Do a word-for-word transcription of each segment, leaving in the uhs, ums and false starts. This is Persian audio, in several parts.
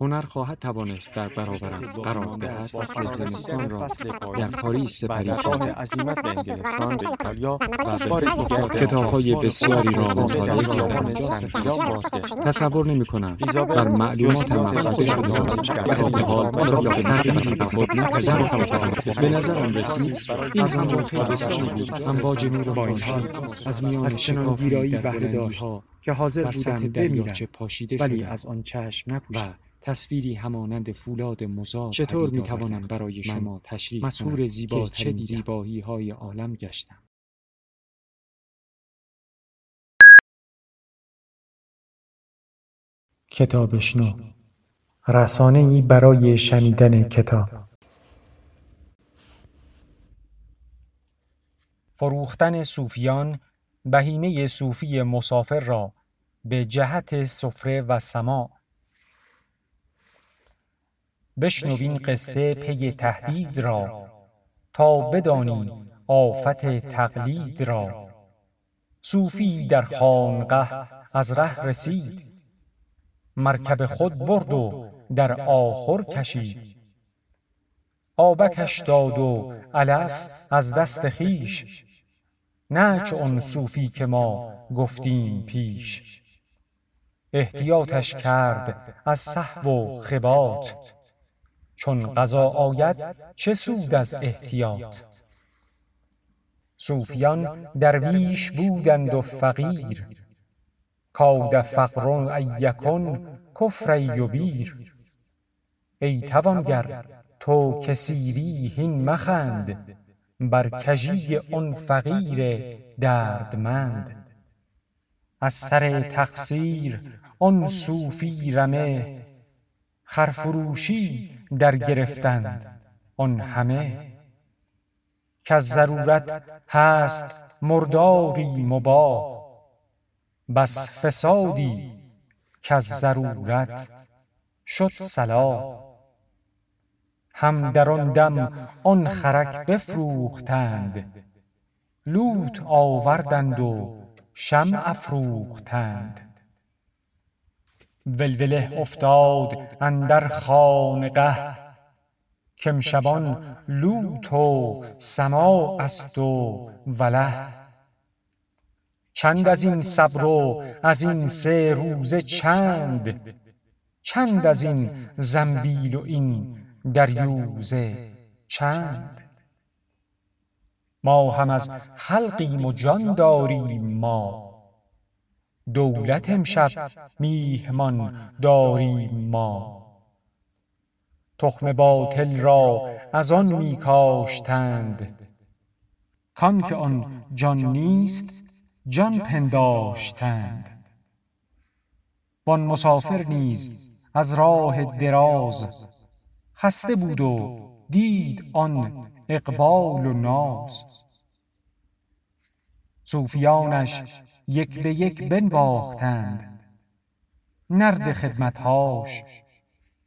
هنر خواهد توانست در برابرم قرار دهد. فصل زمستان را در پاریس سپری کرد. عزیمت به انگلستان به ایتالیا و بار دیگر کتاب‌های بسیاری را مطالعه کردم. تصور نمی‌کنم در معلومات مخفی شده‌ام برای تغییری به خود نپرداختم. به نظرم رسید این زمان خیلی بسیاری بود. امواج نور بانشین از میان شکاف ویرایی بهره داشت که حاضر بودم بمیرم ولی از آن چشم نپوشیدم. تصویری همانند فولاد مزار چطور می توانم برای شما تشریح کنم مسحور زیباترین زیبایی های عالم گشتم. کتابشنو رسانه‌ای برای شنیدن کتاب. فروختن صوفیان بهیمه صوفی مسافر را به جهت سفره و سماع. بشنوین قصه پی تهدید را تا بدانی آفت تقلید را. صوفی در خانقه از ره رسید، مرکب خود برد و در آخر کشید. آبکش داد و علف از دست خیش، نه چون صوفی که ما گفتیم پیش. احتیاطش کرد از سهو و خبات، چون قضا آید چه سود از احتیاط. صوفیان درویش بودند و فقیر، کاد فقرون ایکن کفر یبیر. ای توانگر تو کسیری هین مخند، بر کجی اون فقیر دردمند. از سر تقصیر اون صوفی رمه، خرفروشی در گرفتند آن همه. که از ضرورت هست مرداری مباح، بس فسادی که از ضرورت شد صلاح. هم در آن دم آن خرک بفروختند، لوت آوردند و شمع افروختند. ولوله افتاد اندر خانقه، کم شبان لوت و سماع است و وله. چند از این صبر و از این سه روزه چند، چند از این زنبیل و این دریوزه چند. ما هم از خلقیم و جان داریم ما، دولت امشب میهمان داریم ما. تخم باطل را از آن می کاشتند، کان که آن جان نیست جان پنداشتند. وان مسافر نیز از راه دراز، خسته بود و دید آن اقبال و ناز. صوفیانش یک به یک بنواختند، نرد خدمتهاش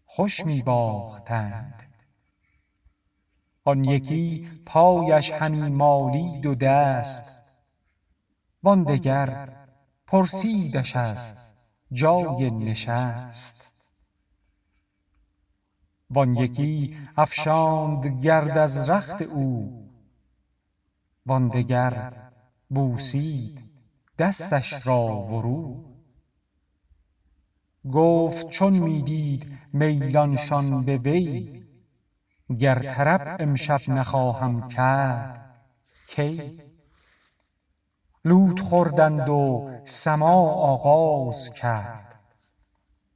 خوش می باختند. آن یکی پایش همی مالید و دست، وان دگر پرسیدش از جای نشست. وان یکی افشاند گرد از رخت او، وان دگر بوسید دستش را ورو. گفت چون میدید میلانشان به وی، گر طرب امشب نخواهم کرد کی. لوت خوردند و سماع آغاز کرد،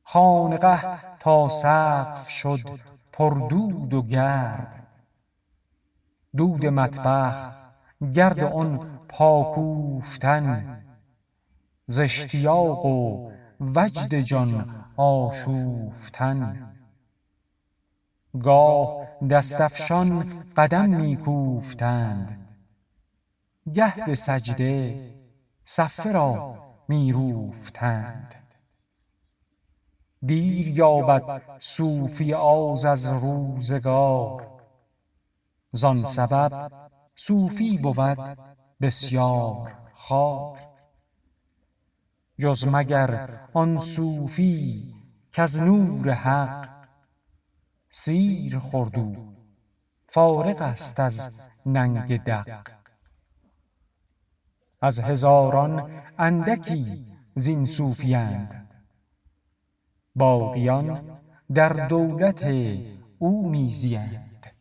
خانقه تا سقف شد پردود و گرد. دود مطبخ گرد آن پاکوفتن، ز اشتیاق و وجد جان آشوفتن. گاه دستفشان قدم می کوفتند، گه به سجده صفه را می روفتند. دیر یابد صوفی آز از روزگار، زان سبب صوفی بود بسیار خوار. جز مگر آن صوفی کز نور حق، سیر خورد و فارغ است از ننگ دق. از هزاران اندکی زین صوفی‌اند، باقیان در دولت او میزیند.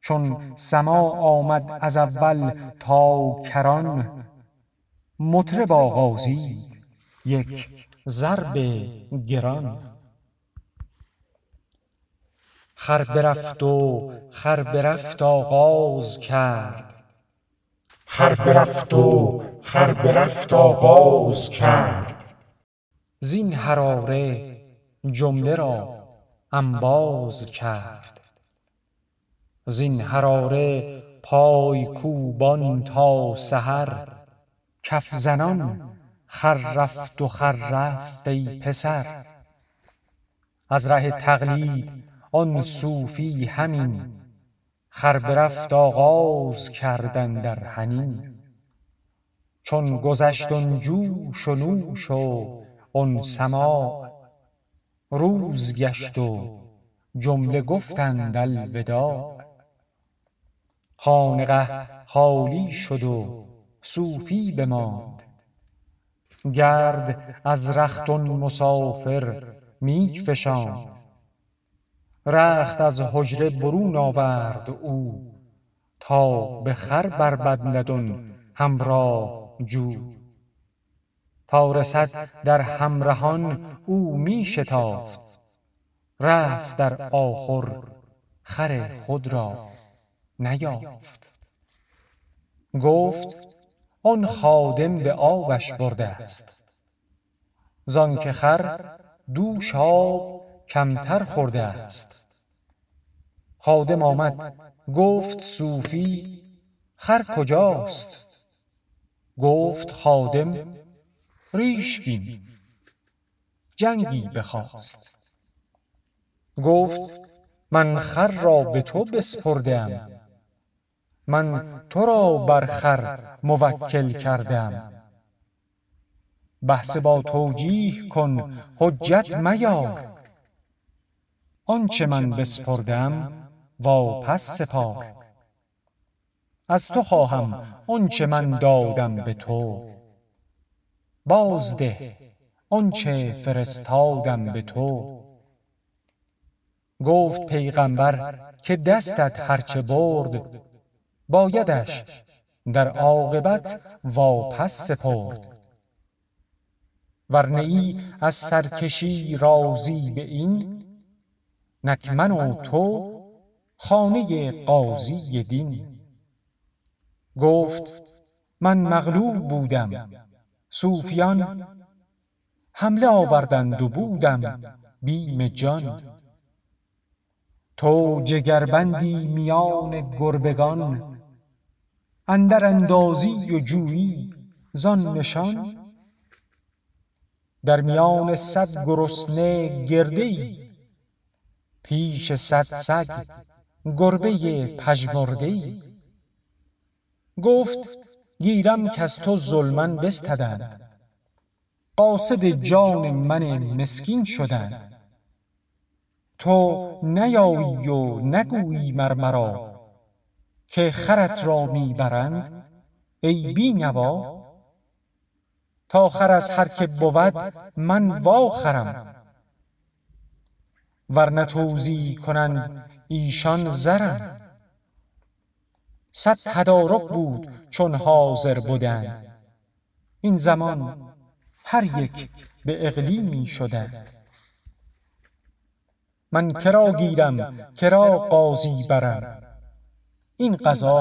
چون سما آمد از اول تا کران، مطرب آغازید یک ضرب گران. خر برفت و خر برفت آغاز کرد، خر برفت و خر برفت آغاز کرد. زین حراره جمله را انباز کرد، زین حراره پای کوبان تا سحر. کف زنان خر رفت و خر رفت ای پسر، از ره تقلید آن صوفی همین. خر برفت آغاز کردن در حنین، چون گذشت آن جوش و نوش و آن سماع. روز گشت و جمله گفتند الوداع. خانقه خالی شد و صوفی بماند، گرد از رخت آن مسافر می فشاند. رخت از حجره برون آورد او، تا به خر بربندد آن همراه جو. تا رسد در همراهان او می شتافت، رفت در آخر خر خود را نیافت. گفت آن خادم به آبش برده است، زان که خر دوش آب کمتر خورده است. خادم آمد گفت صوفی خر کجاست؟ گفت خادم ریش بین. جنگی بخواست. گفت من خر را به تو بسپردم، من تو را بر خر موکل کردم. بحث با توجیه کن حجت میار، آنچه من بسپردم واپس سپار. از تو خواهم آنچه من دادم به تو، بازده آنچه فرستادم به تو. گفت پیغمبر که دستت هرچه برد، بایدش در عاقبت واپس سپرد. ورنه ای از سرکشی راضی به این، نک من و تو خانه قاضی دین. گفت من مغلوب بودم، صوفیان حمله آوردند و بودم بیم جان. تو جگربندی میان گربگان، اندر اندازی و جویی زان نشان. در میان صد گرسنه گرده‌ای، پیش صد سگ گربه پژمرده‌ای. گفت گیرم کز تو ظلمن بستدند، قاصد جان من مسکین شدند. تو نیایی و نگویی مر مرا، که خرت را میبرند ای بینوا. تا خر از هر که بود من وا خرم، ورنه توزیع کنند ایشان زرم. صد تدارک بود چون حاضر بودند، این زمان هر یک به اقلیمی شدند. من کرا گیرم کرا قاضی برم، این قضا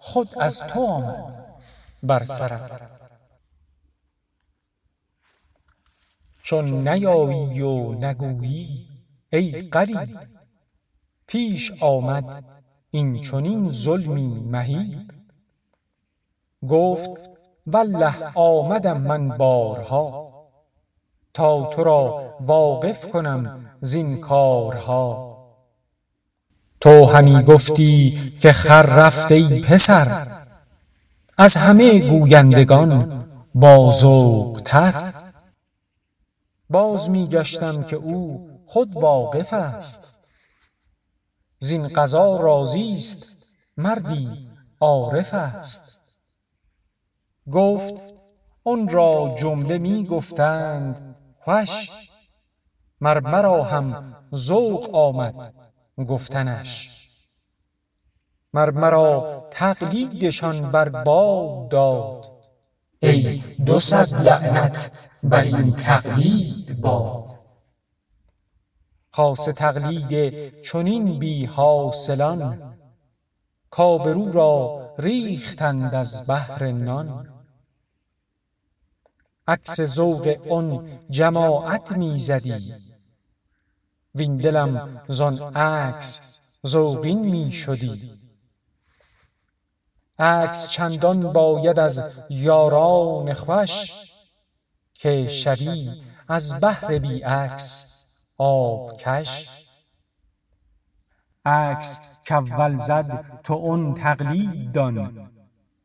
خود از تو آمد بر سرم. چون نیایی و نگویی ای قریب، پیش آمد این چنین ظلمی مهیب. گفت والله آمدم من بارها تا تو را واقف کنم زین کارها. تو همی گفتی که خر رفت ای پسر، از همه گویندگان با ذوق تر. باز می گشتم که او خود واقف است، زین قضا راضی است مردی عارف است. گفت آن را جمله می گفتند خوش، مر مرا هم ذوق آمد گفتنش. مر مرا تقلیدشان بر باد داد، ای دو صد لعنت بر این تقلید باد. خاص تقلید چنین بی حاصلان، کابرو را ریختند از بحر نان. عکس ذوق آن جماعت می زدی، وین دلم زان عکس ذوقین می شدی. عکس چندان باید از یاران خوش، که شوی از بحر بی عکس آب کش. عکس کول زد تو اون تقلید دان،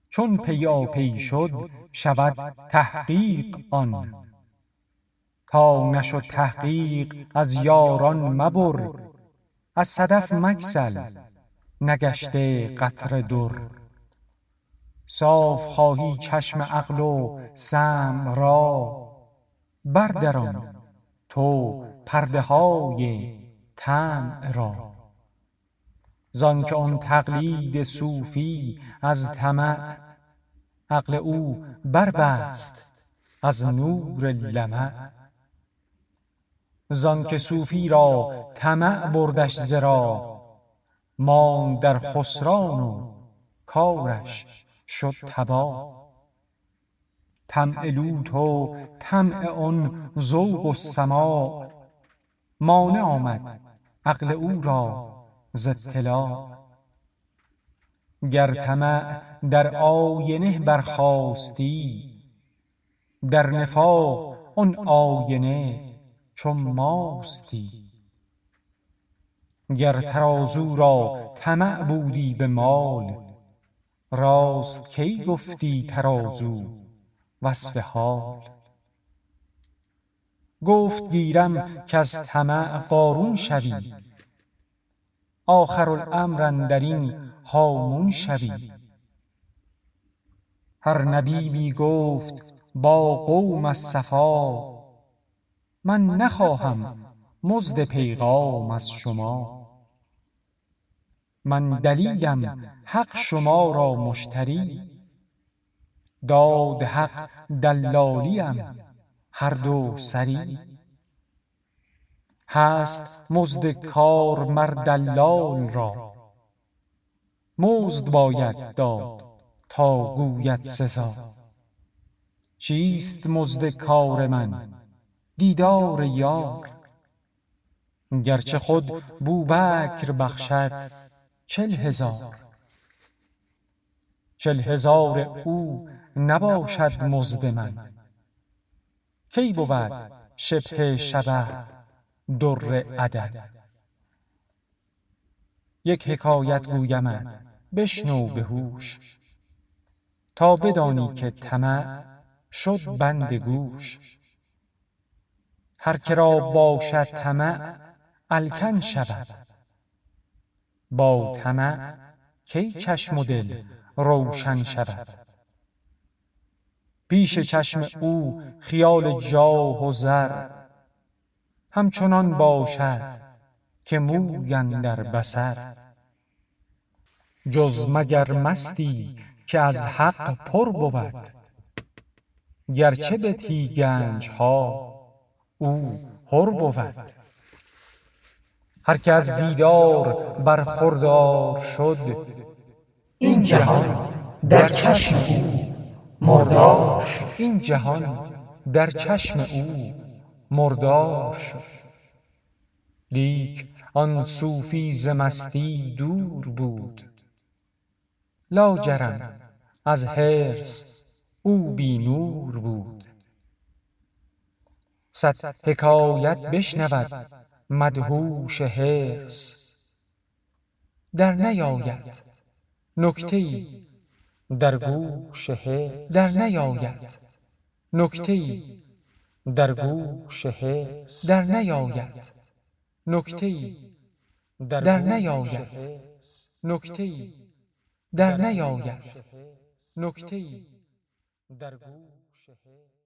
چون پیاپی شد شود تحقیق آن. تا نشد تحقیق از یاران مبر، از صدف مکسل نگشته قطره در. صاف خواهی چشم عقل و سمع را، بردران تو پرده های طمع را. زان که آن تقلید صوفی از طمع، عقل او بربست از نور لمع. زان که صوفی را طمع بردش زرا، ماند در خسران و کارش شد تباه. طمع لوط و طمع آن ذوق السماع، مانع آمد عقل او را ز اطلاع. گر طمع در آینه برخاستی، در نفاق آن آینه چون ماستی. گر ترازو را طمع بودی به مال، راست کی گفتی ترازو وصف حال. گفت گیرم که از طمع قارون شوی، آخر الامر اندر این هامون شوی. هر نبیبی گفت با قوم الصفا، من نخواهم مزد پیغام از شما. من دلیلم حق شما را مشتری، داد حق دلالیم هر دو سری. هست مزد کار مر دلال را، مزد باید داد تا گوید سزا. چیست مزد کار من؟ دیدار یار. گرچه خود بوبکر بخشد چل هزار، چل هزار او نباشد مزد من. کی بود شبه شبه در عدد. یک حکایت گویم بشنو به هوش، تا بدانی که طمع شد بند گوش. هر که را باشد طمع الکن شود، با طمع کی چشم و دل روشن شود. پیش چشم او خیال جاه و زر، همچنان باشد که موی اندر بصر. جز مگر مستی که از حق پر بود، گرچه بدهی گنج ها او هر بود. هر که از دیدار برخوردار شد، این جهان در چشم او مردار شد. این جهان در چشم او مردار شد. لیک آن صوفی ز مستی دور بود. لا جرم از حرص او بی نور بود. صد حکایت بشنود مدهوش حرص، در نیاید نکته‌ای در گوش حرص، در نیاید نکته‌ای در گوش حرص، در نیاید نکته‌ای در نیاید نکته‌ای در نیاید نکته‌ای در گوش حرص.